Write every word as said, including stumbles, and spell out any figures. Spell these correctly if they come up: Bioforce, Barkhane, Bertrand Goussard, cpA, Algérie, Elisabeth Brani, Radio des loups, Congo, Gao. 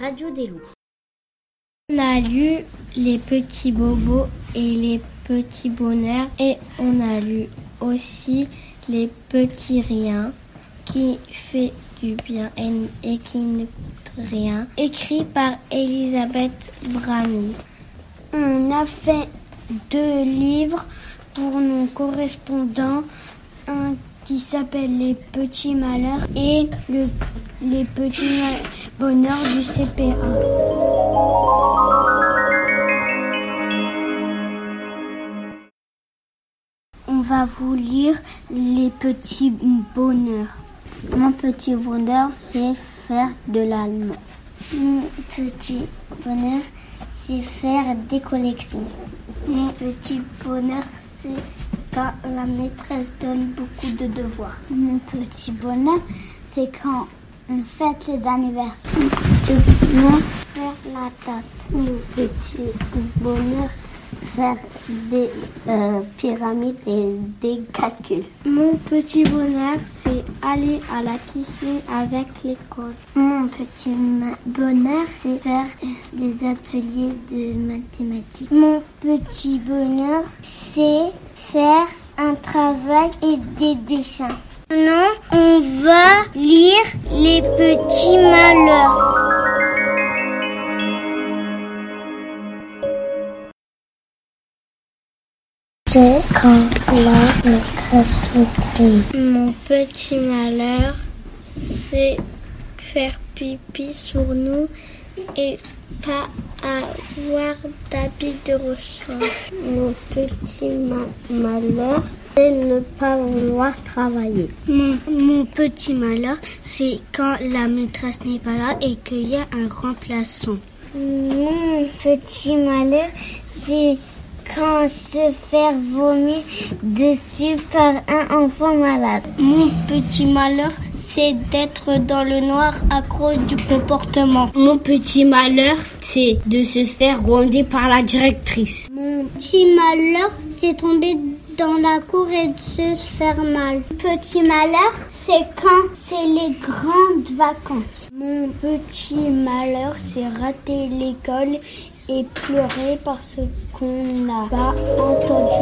la radio des loups. On a lu les petits bobos et les petits bonheurs et on a lu aussi les petits riens qui fait du bien et, et qui ne coûte rien. Écrit par Elisabeth Brani. On a fait deux livres pour nos correspondants, un qui s'appelle Les petits malheurs et le, les petits bonheurs du C P A. On va vous lire Les petits bonheurs. Mon petit bonheur, c'est faire de l'allemand. Mon petit bonheur, c'est faire des collections. Mon petit bonheur, c'est quand la maîtresse donne beaucoup de devoirs. Mon petit bonheur, c'est quand on fête les anniversaires. Mon petit bonheur, faire la tarte. Mon petit bonheur, faire des euh, pyramides et des calculs. Mon petit bonheur, c'est aller à la piscine avec l'école. Mon petit bonheur, c'est faire des ateliers de mathématiques. Mon petit bonheur, c'est faire un travail et des dessins. Maintenant, on va lire les petits malheurs. C'est quand la maîtresse nous gronde. Mon petit malheur, c'est faire pipi sur nous et pas avoir d'habit de rechange. Mon petit ma- malheur, c'est ne pas vouloir travailler. Mon, mon petit malheur, c'est quand la maîtresse n'est pas là et qu'il y a un remplaçant. Mon petit malheur, c'est quand se faire vomir dessus par un enfant malade. Mon petit malheur, c'est d'être dans le noir à cause du comportement. Mon petit malheur, c'est de se faire gronder par la directrice. Mon petit malheur, c'est tomber dans la cour et de se faire mal. Mon petit malheur, c'est quand c'est les grandes vacances. Mon petit malheur, c'est rater l'école et pleurer parce qu'on n'a pas entendu